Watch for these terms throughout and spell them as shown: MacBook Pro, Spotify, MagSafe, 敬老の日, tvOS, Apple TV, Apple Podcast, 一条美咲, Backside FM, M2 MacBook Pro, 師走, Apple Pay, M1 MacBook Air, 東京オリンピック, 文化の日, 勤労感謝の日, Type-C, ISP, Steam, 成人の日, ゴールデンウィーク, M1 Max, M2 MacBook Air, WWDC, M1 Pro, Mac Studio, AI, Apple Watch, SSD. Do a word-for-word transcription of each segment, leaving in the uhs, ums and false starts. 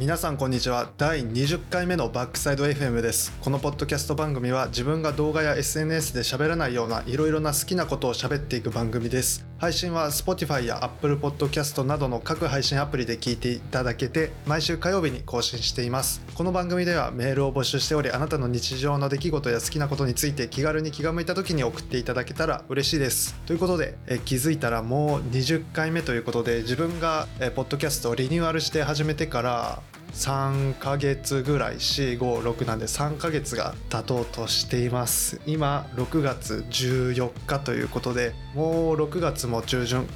皆さんこんにちは。だいにじゅっかいめのバックサイド エフエム です。このポッドキャスト番組は自分が動画や エスエヌエス で喋らないようないろいろな好きなことを喋っていく番組です。配信は Spotify や Apple Podcast などの各配信アプリで聞いていただけて、毎週火曜日に更新しています。この番組ではメールを募集しており、あなたの日常の出来事や好きなことについて気軽に気が向いた時に送っていただけたら嬉しいです。ということで、え気づいたらもうにじゅっかいめということで、自分がえポッドキャストをリニューアルして始めてからさんかげつぐらい、よん、ご、ろくなんでさんかげつが経とうとしています。今ろくがつじゅうよっかということで、もうろくがつも中旬。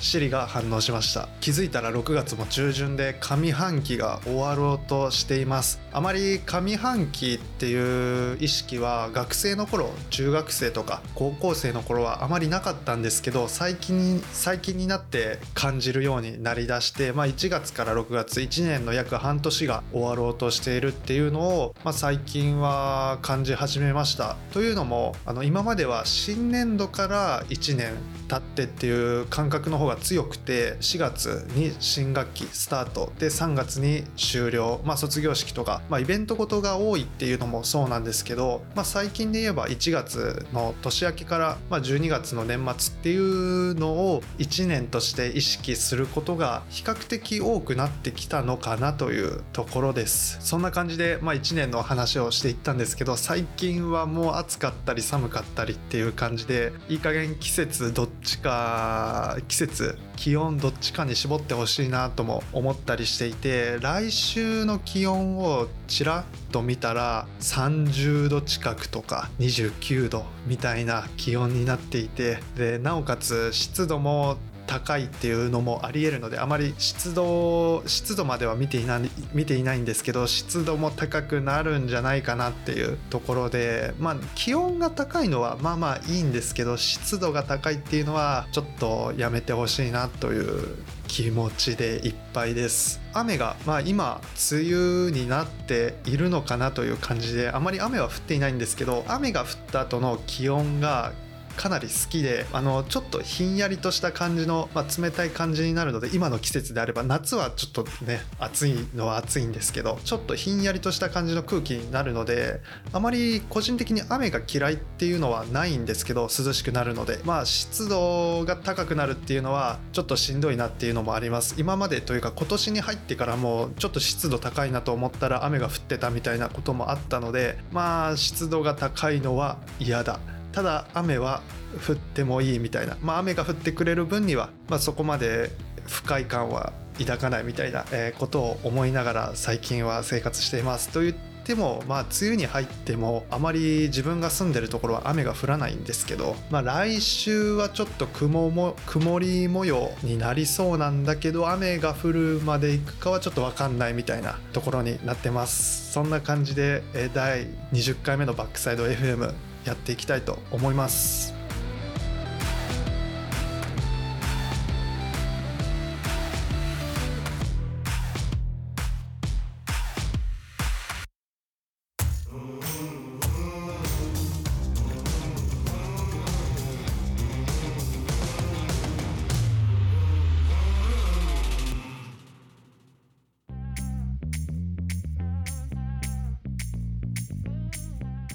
Siri が反応しました。気づいたらろくがつも中旬で上半期が終わろうとしています。あまり上半期っていう意識は学生の頃、中学生とか高校生の頃はあまりなかったんですけど、最近最近になって感じるようになりだして、まあ、いちがつからろくがつ、いちねんの約半年が終わろうとしているっていうのを、まあ、最近は感じ始めました。というのも、あの今までは新年度からいちねん経ってっていう感覚の方が強くて、しがつに新学期スタートでさんがつに終了、まあ、卒業式とか、まあ、イベントごとが多いっていうのもそうなんですけど、まあ、最近で言えばいちがつの年明けから、まあ、じゅうにがつの年末っていうのをいちねんとして意識することが比較的多くなってきたのかなというところです。そんな感じで、まあ、いちねんの話をしていったんですけど、最近はもう暑かったり寒かったりっていう感じで、いい加減季節どっちか季節気温どっちかに絞ってほしいなとも思ったりしていて、来週の気温をちらっと見たらさんじゅうど近くとかにじゅうきゅうどみたいな気温になっていて、でなおかつ湿度も高いっていうのもありえるので、あまり湿度湿度までは見ていない見ていないんですけど、湿度も高くなるんじゃないかなっていうところで、まあ気温が高いのはまあまあいいんですけど、湿度が高いっていうのはちょっとやめてほしいなという気持ちでいっぱいです。雨が、まあ、今梅雨になっているのかなという感じで、あまり雨は降っていないんですけど、雨が降った後の気温がかなり好きで、あのちょっとひんやりとした感じの、まあ、冷たい感じになるので、今の季節であれば、夏はちょっとね暑いのは暑いんですけど、ちょっとひんやりとした感じの空気になるので、あまり個人的に雨が嫌いっていうのはないんですけど、涼しくなるので、まあ湿度が高くなるっていうのはちょっとしんどいなっていうのもあります。今までというか今年に入ってからもちょっと湿度高いなと思ったら雨が降ってたみたいなこともあったので、まあ湿度が高いのは嫌だ。ただ雨は降ってもいいみたいな、まあ、雨が降ってくれる分には、まあ、そこまで不快感は抱かないみたいなことを思いながら最近は生活しています。と言っても、まあ、梅雨に入ってもあまり自分が住んでるところは雨が降らないんですけど、まあ、来週はちょっと 雲も曇り模様になりそうなんだけど、雨が降るまで行くかはちょっと分かんないみたいなところになってます。そんな感じでだいにじゅっかいめのバックサイド エフエムやっていきたいと思います。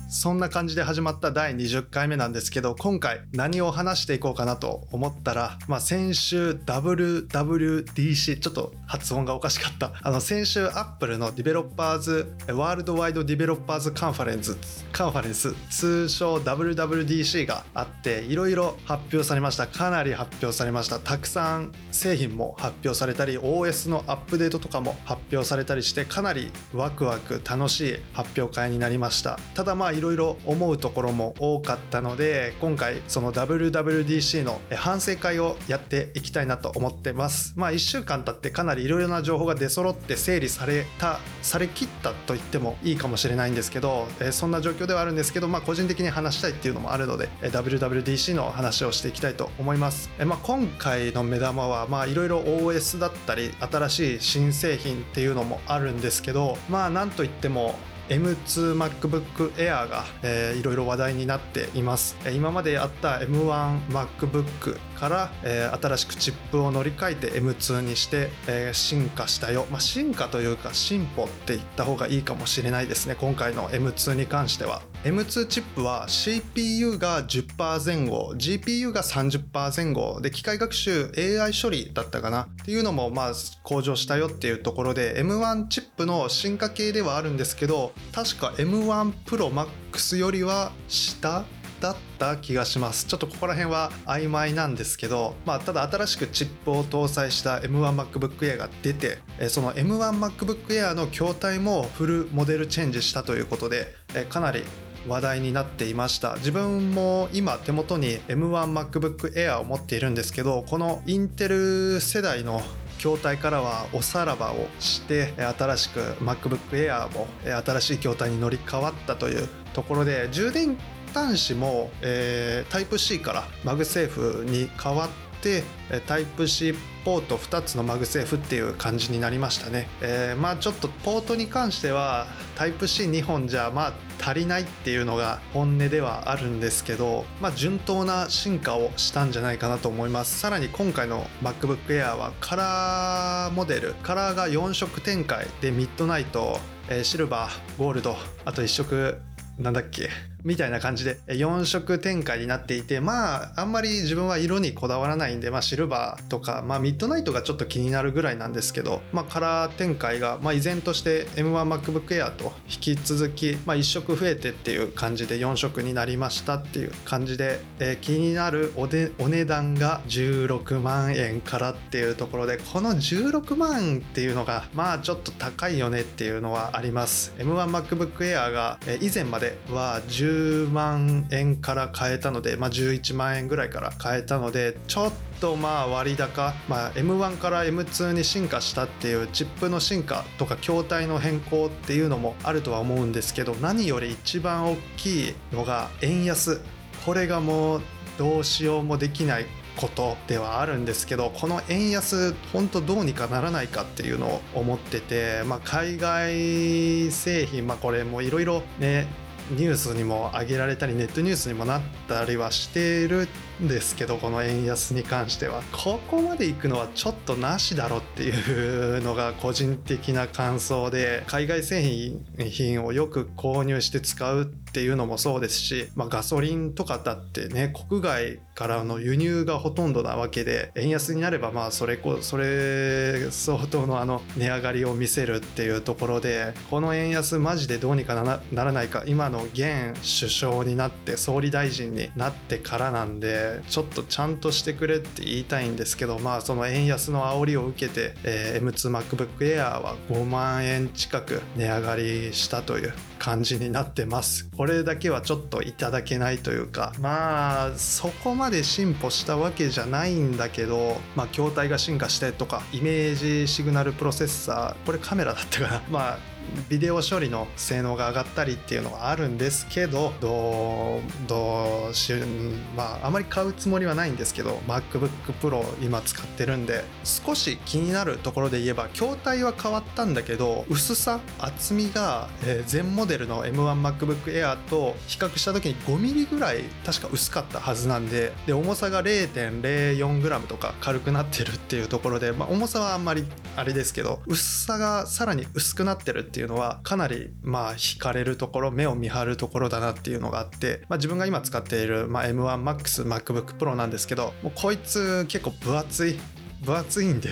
そんな感じで始まっただいにじゅっかいめなんですけど、今回何を話していこうかなと思ったら、まあ、先週 ダブリューダブリューディーシー ちょっと発音がおかしかった、あの先週 Apple のディベロッパーズワールドワイドディベロッパーズカンファレンスカンファレンス通称 ダブリューダブリューディーシー があって、いろいろ発表されました。かなり発表されました。たくさん製品も発表されたり オーエス のアップデートとかも発表されたりして、かなりワクワク楽しい発表会になりました。ただまあいろいろ思うところも多かったので、今回その ダブリューダブリューディーシー の反省会をやっていきたいなと思ってます。まあいっしゅうかん経ってかなりいろいろな情報が出揃って整理されたされきったと言ってもいいかもしれないんですけど、えそんな状況ではあるんですけど、まあ個人的に話したいっていうのもあるので ダブリューダブリューディーシー の話をしていきたいと思います。えまあ今回の目玉は、まあいろいろ オーエス だったり新しい新製品っていうのもあるんですけど、まあなんといってもエムツー MacBook Air が、えー、いろいろ話題になっています。今まであった エムワン MacBook から、えー、新しくチップを乗り換えて エムツー にして、えー、進化したよ、まあ、進化というか進歩って言った方がいいかもしれないですね。今回の エムツー に関しては エムツー チップは シーピーユー が じゅっパーセント 前後、 ジーピーユー が さんじゅっパーセント 前後で機械学習 エーアイ 処理だったかなっていうのもまあ向上したよっていうところで エムワン チップの進化系ではあるんですけど、確か エムワン Pro Max よりは下だった気がします。ちょっとここら辺は曖昧なんですけど、まあ、ただ新しくチップを搭載した エムワン MacBook Air が出て、その エムワン MacBook Air の筐体もフルモデルチェンジしたということで、かなり話題になっていました。自分も今手元に エムワン MacBook Air を持っているんですけど、このインテル世代の筐体からはおさらばをして新しく MacBook Air も新しい筐体に乗り換わったというところで、充電端子も、えー、Type-C から MagSafe に変わってType-C ポートふたつの MagSafe っていう感じになりましたね。えー、まあちょっとポートに関しては Type-Cに 本じゃまあ足りないっていうのが本音ではあるんですけど、まあ順当な進化をしたんじゃないかなと思います。さらに今回の MacBook Air はカラーモデル、カラーがよん色展開でミッドナイト、えー、シルバー、ゴールド、あといち色なんだっけみたいな感じでよん色展開になっていて、まああんまり自分は色にこだわらないんで、まあ、シルバーとか、まあ、ミッドナイトがちょっと気になるぐらいなんですけど、まあ、カラー展開が、まあ、依然として エムワン MacBook Air と引き続き、まあ、いち色増えてっていう感じでよん色になりましたっていう感じで、えー、気になる お, でお値段がじゅうろくまんえんからっていうところで、このじゅうろくまんっていうのがまあちょっと高いよねっていうのはあります。 エムワン MacBook Air が、えー、以前まではじゅうまんえんから買えたので、まあ、じゅういちまんえんぐらいから買えたので、ちょっとまあ割高、まあ、エムワン から エムツー に進化したっていうチップの進化とか筐体の変更っていうのもあるとは思うんですけど、何より一番大きいのが円安、これがもうどうしようもできないことではあるんですけど、この円安本当どうにかならないかっていうのを思ってて、まあ、海外製品、まあ、これもいろいろねニュースにも上げられたりネットニュースにもなったりはしているんですけど、この円安に関してはここまで行くのはちょっとなしだろっていうのが個人的な感想で、海外製品をよく購入して使うっていうのもそうですし、まあ、ガソリンとかだってね、国外からの輸入がほとんどなわけで、円安になればまあそれこそれ相当のあの値上がりを見せるっていうところで、この円安マジでどうにか な, ならないか。今の現首相になって総理大臣になってからなんで、ちょっとちゃんとしてくれって言いたいんですけど、まあその円安の煽りを受けて、えー、エムツー MacBook Air はごまんえん近く値上がりしたという感じになってます。これだけはちょっといただけないというか、まあそこまで進歩したわけじゃないんだけど、まあ筐体が進化してとか、イメージシグナルプロセッサー、これカメラだったかな、まあビデオ処理の性能が上がったりっていうのはあるんですけど、どうどうしまああまり買うつもりはないんですけど、 MacBook Pro 今使ってるんで、少し気になるところで言えば筐体は変わったんだけど、薄さ、厚みが、えー、全モデルの エムワン MacBook Air と比較した時にごミリぐらい確か薄かったはずなんで、で重さが れいてんれいよんグラム とか軽くなってるっていうところで、まあ、重さはあんまりあれですけど、薄さがさらに薄くなってるっていうっていうのはかなりまあ惹かれるところ、目を見張るところだなっていうのがあって、まあ、自分が今使っている、まあ、エムワン Max MacBook Pro なんですけど、もうこいつ結構分厚い分厚いんで、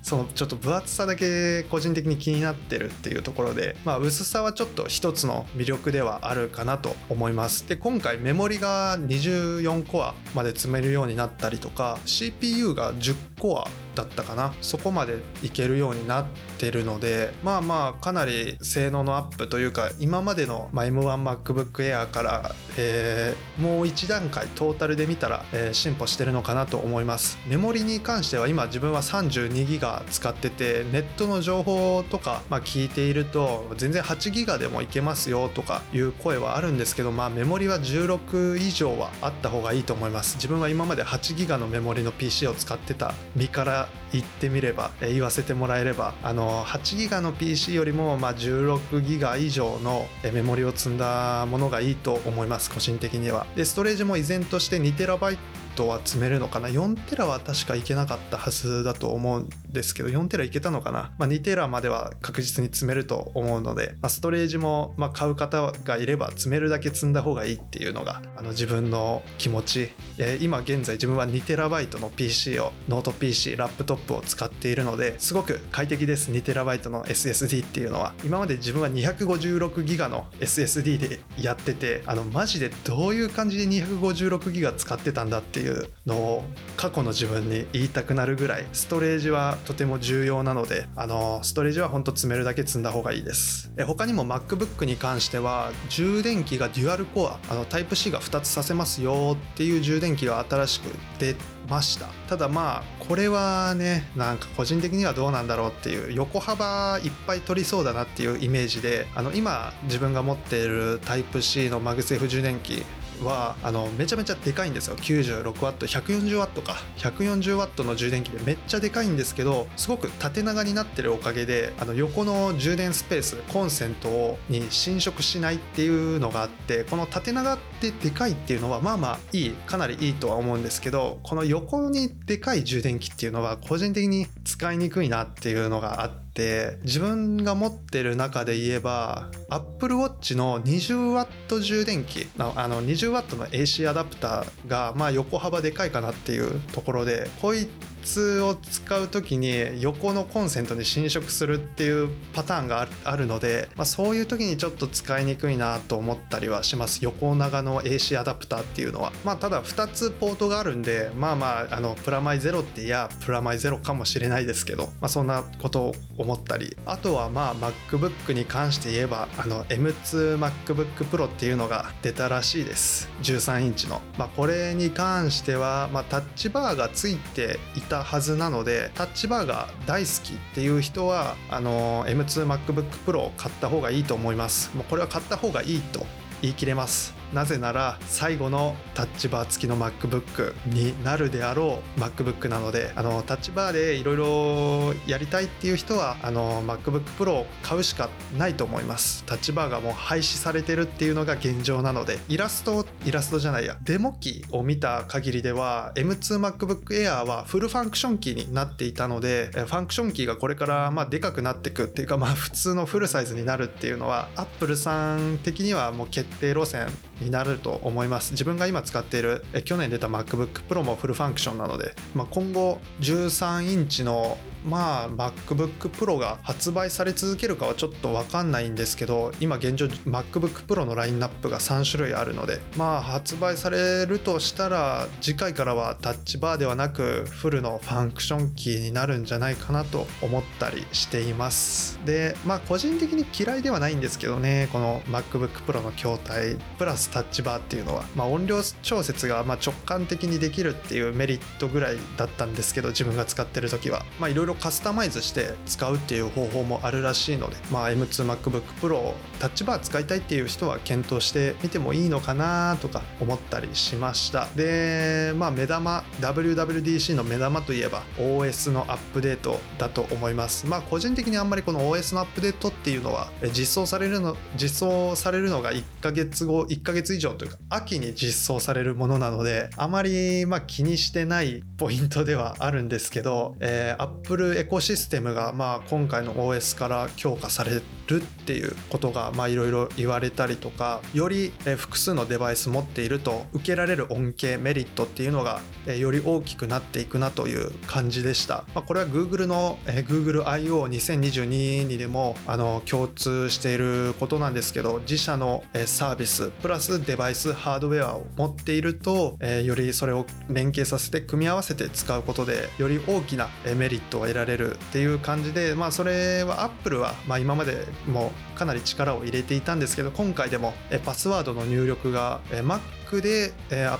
そのちょっと分厚さだけ個人的に気になってるっていうところで、まあ、薄さはちょっと一つの魅力ではあるかなと思います。で今回メモリがにじゅうよんコアまで積めるようになったりとか、 シーピーユー がじゅっコアだったかな、そこまでいけるようになってるので、まあまあかなり性能のアップというか、今までの エムワン MacBook Air から、えー、もう一段階トータルで見たら、えー、進歩してるのかなと思います。メモリに関しては今自分は さんじゅうにギガバイトギガ使ってて、ネットの情報とか、まあ、聞いていると全然はちギガでもいけますよとかいう声はあるんですけど、まあ、メモリはじゅうろく以上はあった方がいいと思います。自分は今まではちギガのメモリの ピーシー を使ってた身から言ってみれば、え言わせてもらえれば、あのはちギガの ピーシー よりも、まあ、じゅうろくギガ以上のメモリを積んだものがいいと思います、個人的には。でストレージも依然として にテラバイトは積めるのかな、よんテラは確かいけなかったはずだと思うんですけど、よんテラいけたのかな、まあ、にテラまでは確実に積めると思うので、まあ、ストレージもまあ買う方がいれば積めるだけ積んだ方がいいっていうのがあの自分の気持ち、えー、今現在自分は にテラバイト の ピーシー をノート ピーシー ラップトップを使っているのですごく快適です。 にテラバイト の エスエスディー っていうのは今まで自分は にひゃくごじゅうろくギガ の エスエスディー でやってて、あのマジでどういう感じで にひゃくごじゅうろくギガ 使ってたんだっていういうのを過去の自分に言いたくなるぐらい、ストレージはとても重要なので、あのストレージは本当詰めるだけ積んだ方がいいです。え他にも MacBook に関しては充電器がデュアルコア、あの Type-C がふたつさせますよっていう充電器が新しく出ました。ただまあこれはね、なんか個人的にはどうなんだろうっていう、横幅いっぱい取りそうだなっていうイメージで、あの今自分が持っている Type-C の MagSafe 充電器はあのめちゃめちゃでかいんですよ。 きゅうじゅうろくワット ひゃくよんじゅうワットか、ひゃくよんじゅうワットの充電器でめっちゃでかいんですけど、すごく縦長になってるおかげで、あの横の充電スペースコンセントに侵食しないっていうのがあって、この縦長ってでかいっていうのはまあまあいい、かなりいいとは思うんですけど、この横にでかい充電器っていうのは個人的に使いにくいなっていうのがあって、で自分が持ってる中で言えば Apple Watch の にじゅうワット 充電器、あの にじゅうワット の エーシー アダプターがまあ横幅でかいかなっていうところで、こいつを使う時に横のコンセントに侵食するっていうパターンがあるので、まあ、そういう時にちょっと使いにくいなと思ったりはします、横長の エーシー アダプターっていうのは。まあただふたつポートがあるんで、まあまあ、あのプラマイゼロっていやプラマイゼロかもしれないですけど、まあ、そんなことを思ったり、あとはまあ MacBook に関して言えば、あの エムツー MacBook Pro っていうのが出たらしいです、じゅうさんインチの、まあ、これに関しては、まあ、タッチバーがついていたはずなので、タッチバーが大好きっていう人はあの エムツー MacBook Pro を買った方がいいと思います。もうこれは買った方がいいと言い切れます。なぜなら最後のタッチバー付きの MacBook になるであろう MacBook なので、あのタッチバーでいろいろやりたいっていう人はあの MacBook Pro を買うしかないと思います。タッチバーがもう廃止されてるっていうのが現状なので、イラストイラストじゃないやデモ機を見た限りでは エムツー MacBook Air はフルファンクションキーになっていたので、ファンクションキーがこれからまあでかくなってくっていうか、まあ普通のフルサイズになるっていうのは Apple さん的にはもう決定路線になると思います。自分が今使っているえ去年出た MacBook Pro もフルファンクションなので、まあ、今後じゅうさんインチの、まあ、MacBook Pro が発売され続けるかはちょっと分かんないんですけど、今現状 MacBook Pro のラインナップがさんしゅるいあるので、まあ、発売されるとしたら次回からはタッチバーではなくフルのファンクションキーになるんじゃないかなと思ったりしています。で、まあ、個人的に嫌いではないんですけどね、この MacBook Pro の筐体プラスタッチバーっていうのは、まあ、音量調節がまあ直感的にできるっていうメリットぐらいだったんですけど、自分が使ってる時はまあいろいろカスタマイズして使うっていう方法もあるらしいので、まあ、エムツー MacBook Pro タッチバー使いたいっていう人は検討してみてもいいのかなとか思ったりしました。で、まあ、目玉 ダブリューダブリューディーシー の目玉といえば オーエス のアップデートだと思います。まあ個人的にあんまりこの オーエス のアップデートっていうのは実装されるの実装されるのがいっかげつごいっかげついじょうというか秋に実装されるものなので、あまりまあ気にしてないポイントではあるんですけど、えー、Apple エコシステムがまあ今回の オーエス から強化されるっていうことがまあいろいろ言われたりとか、より複数のデバイス持っていると受けられる恩恵メリットっていうのがより大きくなっていくなという感じでした。まあ、これは Google の Google アイオーにせんにじゅうに にでもあの共通していることなんですけど、自社のサービスプラスすデバイス、ハードウェアを持っていると、えー、よりそれを連携させて組み合わせて使うことでより大きなメリットを得られるっていう感じで、まあ、それは Apple は、まあ、今までもかなり力を入れていたんですけど、今回でもパスワードの入力が Mac で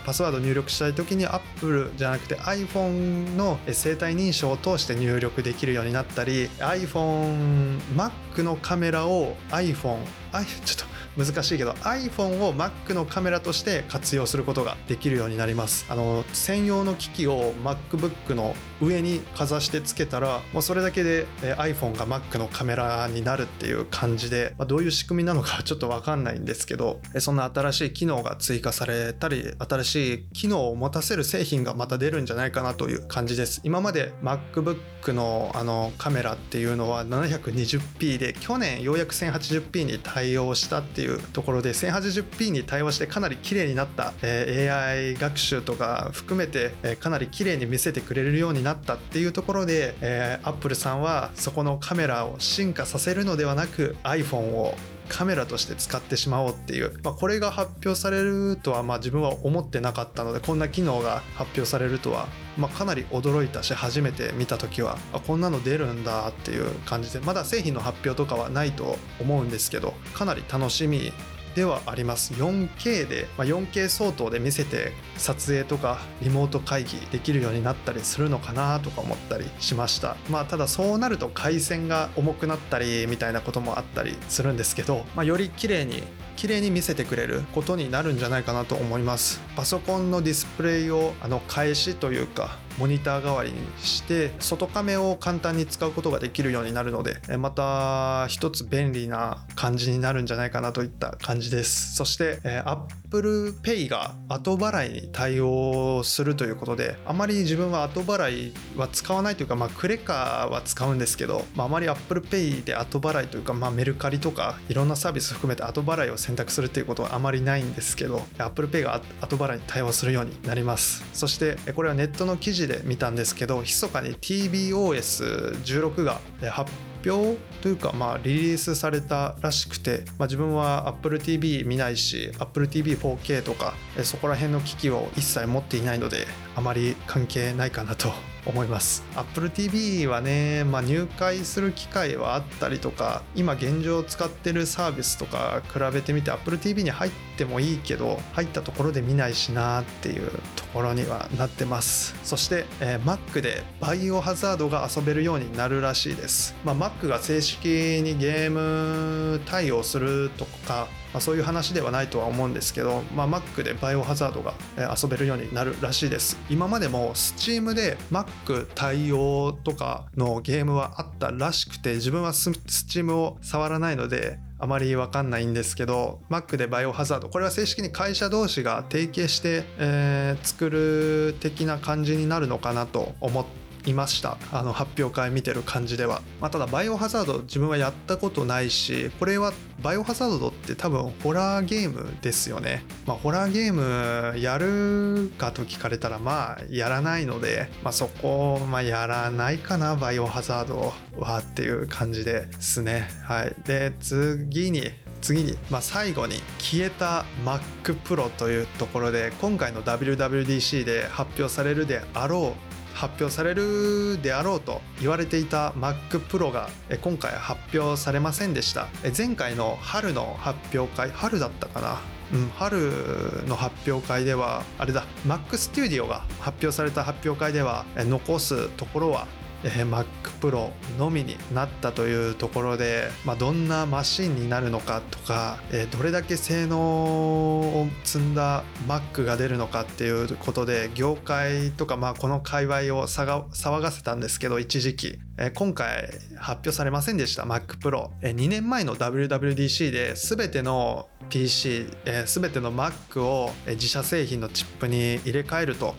パスワード入力したいときに Apple じゃなくて iPhone の生体認証を通して入力できるようになったり、 iPhone、Mac のカメラを iPhone、ちょっと難しいけど iPhone を Mac のカメラとして活用することができるようになります。あの専用の機器を MacBook の上にかざしてつけたら、もうそれだけで iPhone が Mac のカメラになるっていう感じで、まあ、どういう仕組みなのかちょっと分かんないんですけど、そんな新しい機能が追加されたり、新しい機能を持たせる製品がまた出るんじゃないかなという感じです。今まで MacBook の、 あのカメラっていうのは ななひゃくにじゅうピー で、去年ようやく せんはちじゅうピー に対応したっていうところで、 せんはちじゅうピー に対応してかなり綺麗になった、えー、エーアイ 学習とか含めて、えー、かなり綺麗に見せてくれるようになったっていうところで、えー、Apple さんはそこのカメラを進化させるのではなく iPhone をカメラとして使ってしまおうっていう、まあ、これが発表されるとはまあ自分は思ってなかったので、こんな機能が発表されるとはまあかなり驚いたし、初めて見た時はあこんなの出るんだっていう感じで、まだ製品の発表とかはないと思うんですけど、かなり楽しみではあります。 よんケー で、まあ、よんケー 相当で見せて撮影とかリモート会議できるようになったりするのかなとか思ったりしました。まあただそうなると回線が重くなったりみたいなこともあったりするんですけど、まあ、より綺麗に綺麗に見せてくれることになるんじゃないかなと思います。パソコンのディスプレイをあの返しというかモニター代わりにして外カメを簡単に使うことができるようになるので、また一つ便利な感じになるんじゃないかなといった感じです。そして、えー、Apple Pay が後払いに対応するということで、あまり自分は後払いは使わないというか、まあ、クレカは使うんですけど、まあ、あまり Apple Pay で後払いというか、まあ、メルカリとかいろんなサービス含めて後払いを選択するということはあまりないんですけど、 Apple Pay が後払いに対応するようになります。そしてこれはネットの記事で見たんですけど、密かに ティービーオーエスじゅうろく が発表というか、まあ、リリースされたらしくて、まあ、自分は Apple ティーブイ 見ないし Apple ティーブイ フォーケー とかそこら辺の機器を一切持っていないので、あまり関係ないかなと思います。 Apple ティーブイ はね、まあ、入会する機会はあったりとか、今現状使ってるサービスとか比べてみて Apple ティーブイ に入ってもいいけど、入ったところで見ないしなっていうところにはなってます。そして、えー、Mac でバイオハザードが遊べるようになるらしいです。まあ、Mac が正式にゲーム対応するとか、まあ、そういう話ではないとは思うんですけど、まあ、Mac でバイオハザードが遊べるようになるらしいです。今までも Steam で Mac 対応とかのゲームはあったらしくて、自分は Steam を触らないのであまりわかんないんですけど、 Mac でバイオハザード、これは正式に会社同士が提携して、えー、作る的な感じになるのかなと思っていました。あの発表会見てる感じでは、まあ、ただバイオハザード自分はやったことないし、これはバイオハザードって多分ホラーゲームですよね。まあ、ホラーゲームやるかと聞かれたらまあやらないので、まあ、そこまあやらないかなバイオハザードはっていう感じですね。はい、で次に次に、まあ、最後に消えた Mac Pro というところで、今回の ダブリューダブリューディーシー で発表されるであろう発表されるであろうと言われていた Mac Pro が今回発表されませんでした。前回の春の発表会、春だったかな、うん、春の発表会ではあれだ Mac Studio が発表された発表会では、残すところはMac Pro のみになったというところで、まあ、どんなマシンになるのかとか、どれだけ性能を積んだ Mac が出るのかっていうことで、業界とかまあこの界隈を騒がせたんですけど、一時期今回発表されませんでした Mac Pro。 にねんまえの ダブリューダブリューディーシー で全ての ピーシー、 全ての Mac を自社製品のチップに入れ替えると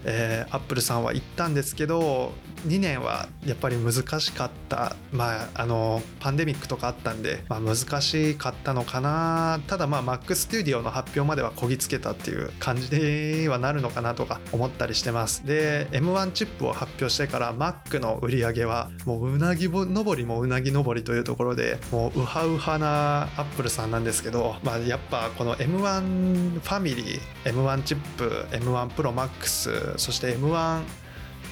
Apple さんは言ったんですけど、にねんはやっぱり難しかった、まあ、あのパンデミックとかあったんで、まあ、難しかったのかな。ただまあ Mac Studio の発表まではこぎつけたっていう感じではなるのかなとか思ったりしてます。で エムワン チップを発表してから Mac の売り上げはもううなぎ登りもうなぎ登りというところで、もうウハウハな Apple さんなんですけど、まあ、やっぱばこの エムワン ファミリー、 エムワン チップ、 エムワン Pro Max、 そして エムワン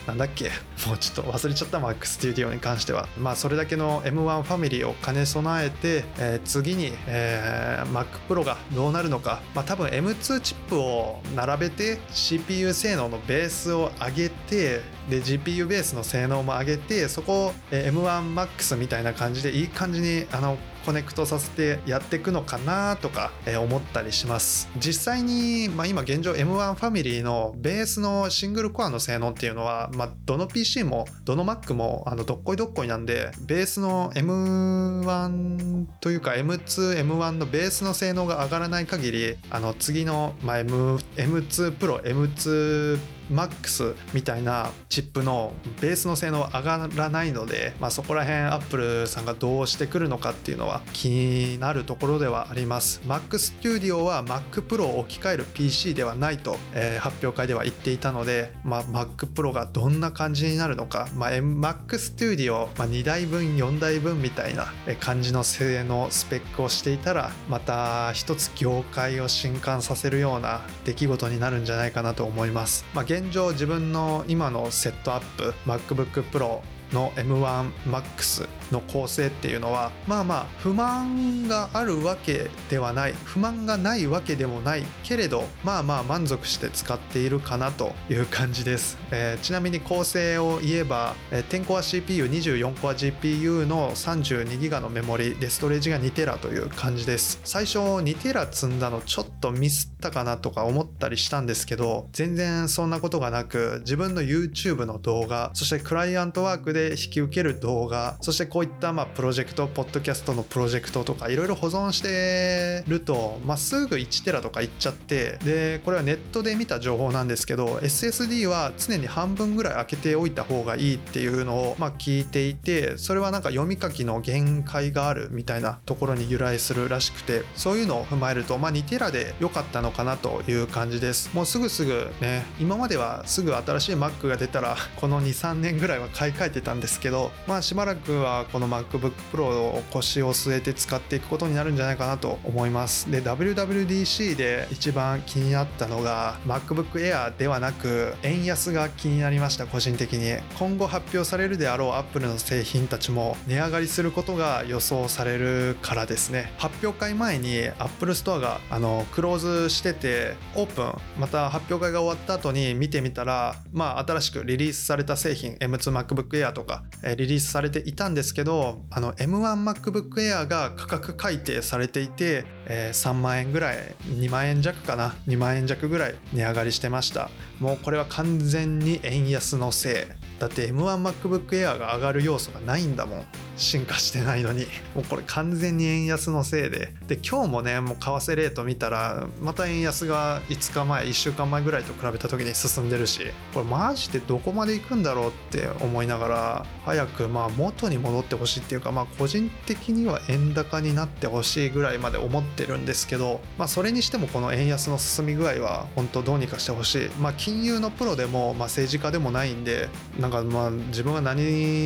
なんだっけ、もうちょっと忘れちゃった Mac Studio に関しては、まあ、それだけの エムワン ファミリーを兼ね備えて、えー、次に、えー、Mac Pro がどうなるのか、まあ、多分 エムツー チップを並べて シーピーユー 性能のベースを上げて、で ジーピーユー ベースの性能も上げて、そこを エムワン Max みたいな感じでいい感じにあのコネクトさせてやっていくのかなとか思ったりします。実際に、まあ、今現状 エムワン ファミリーのベースのシングルコアの性能っていうのは、まあ、どの ピーシー もどの Mac もあのどっこいどっこいなんで、ベースの エムワン というか エムツー、エムワン のベースの性能が上がらない限り、あの次の、まあ、M、エムツー Pro、エムツーマックスみたいなチップのベースの性能は上がらないので、まあ、そこら辺アップルさんがどうしてくるのかっていうのは気になるところではあります。 Mac Studio は Mac Pro を置き換える ピーシー ではないと、えー、発表会では言っていたので、まあ、Mac Pro がどんな感じになるのか、まあ、Mac Studio、まあ、にだいぶんよんだいぶんみたいな感じの性能スペックをしていたら、また一つ業界を震撼させるような出来事になるんじゃないかなと思います。まあ現状自分の今のセットアップ MacBook Pro の エムワン Max の構成っていうのは、まあまあ不満があるわけではない、不満がないわけでもないけれど、まあまあ満足して使っているかなという感じです。えー、ちなみに構成を言えば、えー、じゅうコア シーピーユー、にじゅうよんコア ジーピーユー の さんじゅうにギガバイト のメモリでストレージがにテラバイトという感じです。最初 にテラバイト 積んだのちょっとミスったかなとか思ったりしたんですけど、全然そんなことがなく、自分の YouTube の動画、そしてクライアントワークで引き受ける動画、そしてこういったまあプロジェクト、ポッドキャストのプロジェクトとかいろいろ保存してると、まあ、すぐいちテラバイトとかいっちゃって、でこれはネットで見た情報なんですけど、 エスエスディー は常に半分ぐらい開けておいた方がいいっていうのをまあ聞いていて、それはなんか読み書きの限界があるみたいなところに由来するらしくて、そういうのを踏まえると、まあ、にテラバイトで良かったのかなという感じです。もうすぐすぐね、今まではすぐ新しい Mac が出たらこの にさんねんぐらいは買い替えてたんですけど、まあしばらくはこの MacBook Pro を腰を据えて使っていくことになるんじゃないかなと思います。で ダブリューダブリューディーシー で一番気になったのが MacBook Air ではなく円安が気になりました。個人的に今後発表されるであろう Apple の製品たちも値上がりすることが予想されるからですね。発表会前に Apple Store があのクローズしてて、オープン、また発表会が終わった後に見てみたら、まあ新しくリリースされた製品 エムツー MacBook Air とかリリースされていたんですけど、あの エムワン MacBook Air が価格改定されていて、えー、さんまんえんぐらい、にまんえん弱かな、にまんえん弱ぐらい値上がりしてました。もうこれは完全に円安のせいだって エムワン MacBook Air が上がる要素がないんだもん、進化してないのに。もうこれ完全に円安のせいで、で今日もね、もう為替レート見たらまた円安がいつかまえ、いっしゅうかんまえぐらいと比べた時に進んでるし、これマジでどこまで行くんだろうって思いながら、早くまあ元に戻ってほしいっていうか、まあ個人的には円高になってほしいぐらいまで思ってるんですけど、まあそれにしてもこの円安の進み具合は本当どうにかしてほしい。まあ金融のプロでも、まあ、政治家でもないんで、なんかまあ自分は何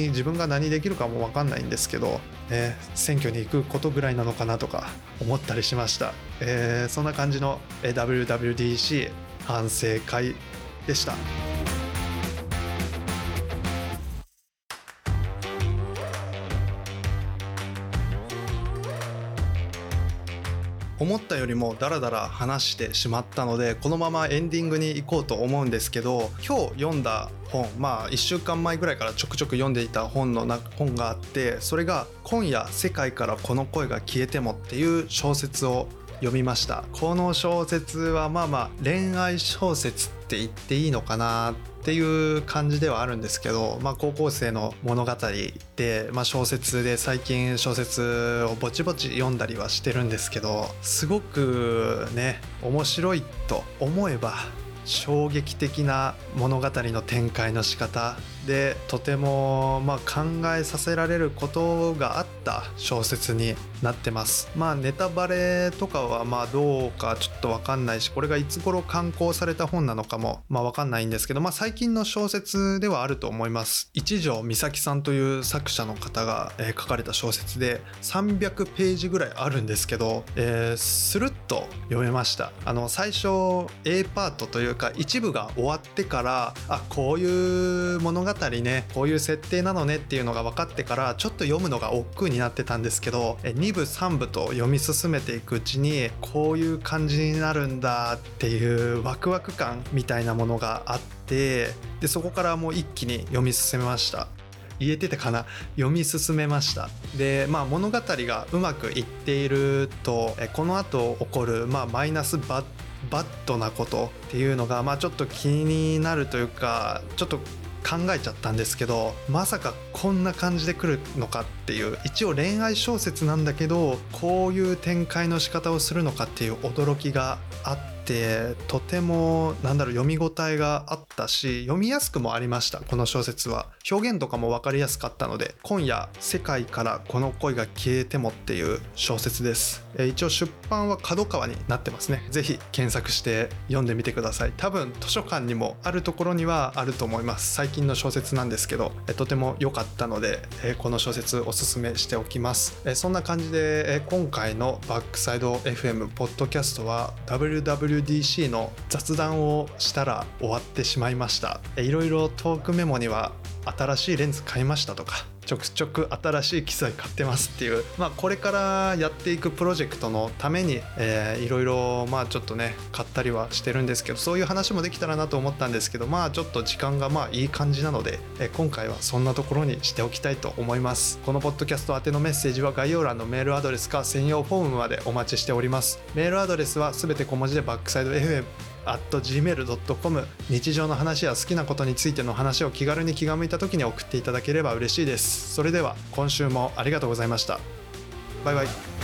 自分が何できるかも分かんないんですけど、えー、選挙に行くことぐらいなのかなとか思ったりしました。えー、そんな感じの ダブリューダブリューディーシー 反省会でした。思ったよりもダラダラ話してしまったので、このままエンディングに行こうと思うんですけど、今日読んだ本、まあいっしゅうかんまえぐらいからちょくちょく読んでいた本の本があって、それが今夜世界からこの声が消えてもっていう小説を読みました。この小説はまあまあ恋愛小説って言っていいのかなっていう感じではあるんですけど、まあ高校生の物語で、まあ小説で、最近小説をぼちぼち読んだりはしてるんですけど、すごくね、面白いと思えば衝撃的な物語の展開の仕方、でとてもまあ考えさせられることがあった小説になってます。まあネタバレとかはまあどうかちょっと分かんないし、これがいつ頃刊行された本なのかもまあ分かんないんですけど、まあ最近の小説ではあると思います。一条美咲さんという作者の方がえ書かれた小説でさんびゃくページぐらいあるんですけど、えー、スルッと読めました。あの最初 A パートというか一部が終わってから、あこういう物語ね、こういう設定なのねっていうのが分かってからちょっと読むのが億劫になってたんですけど、にぶさんぶと読み進めていくうちにこういう感じになるんだっていうワクワク感みたいなものがあって、でそこからもう一気に読み進めました。言えてたかな、読み進めました。で、まあ、物語がうまくいっているとこの後起こる、まあ、マイナスバッバッドなことっていうのが、まあ、ちょっと気になるというかちょっと考えちゃったんですけど、まさかこんな感じで来るのかっていう、一応恋愛小説なんだけどこういう展開の仕方をするのかっていう驚きがあって、とてもなんだろう読み応えがあったし、読みやすくもありました。この小説は表現とかも分かりやすかったので、今夜世界からこの恋が消えてもっていう小説です。一応出版は角川になってますね。ぜひ検索して読んでみてください。多分図書館にもあるところにはあると思います。最近の小説なんですけどとても良かったのでこの小説おすすめしておきます。そんな感じで今回のバックサイド エフエム ポッドキャストは ダブリューダブリューディーシー の雑談をしたら終わってしまいました。いろいろトークメモには新しいレンズ買いましたとか、ちょくちょく新しい機材買ってますっていう、まあ、これからやっていくプロジェクトのために、えー、いろいろまあちょっとね買ったりはしてるんですけど、そういう話もできたらなと思ったんですけど、まあちょっと時間がまあいい感じなので、えー、今回はそんなところにしておきたいと思います。このポッドキャスト宛てのメッセージは概要欄のメールアドレスか専用フォームまでお待ちしております。メールアドレスはすべて小文字でバックサイド エフエムアットジーメールドットコム、 日常の話や好きなことについての話を気軽に気が向いた時に送っていただければ嬉しいです。それでは今週もありがとうございました。バイバイ。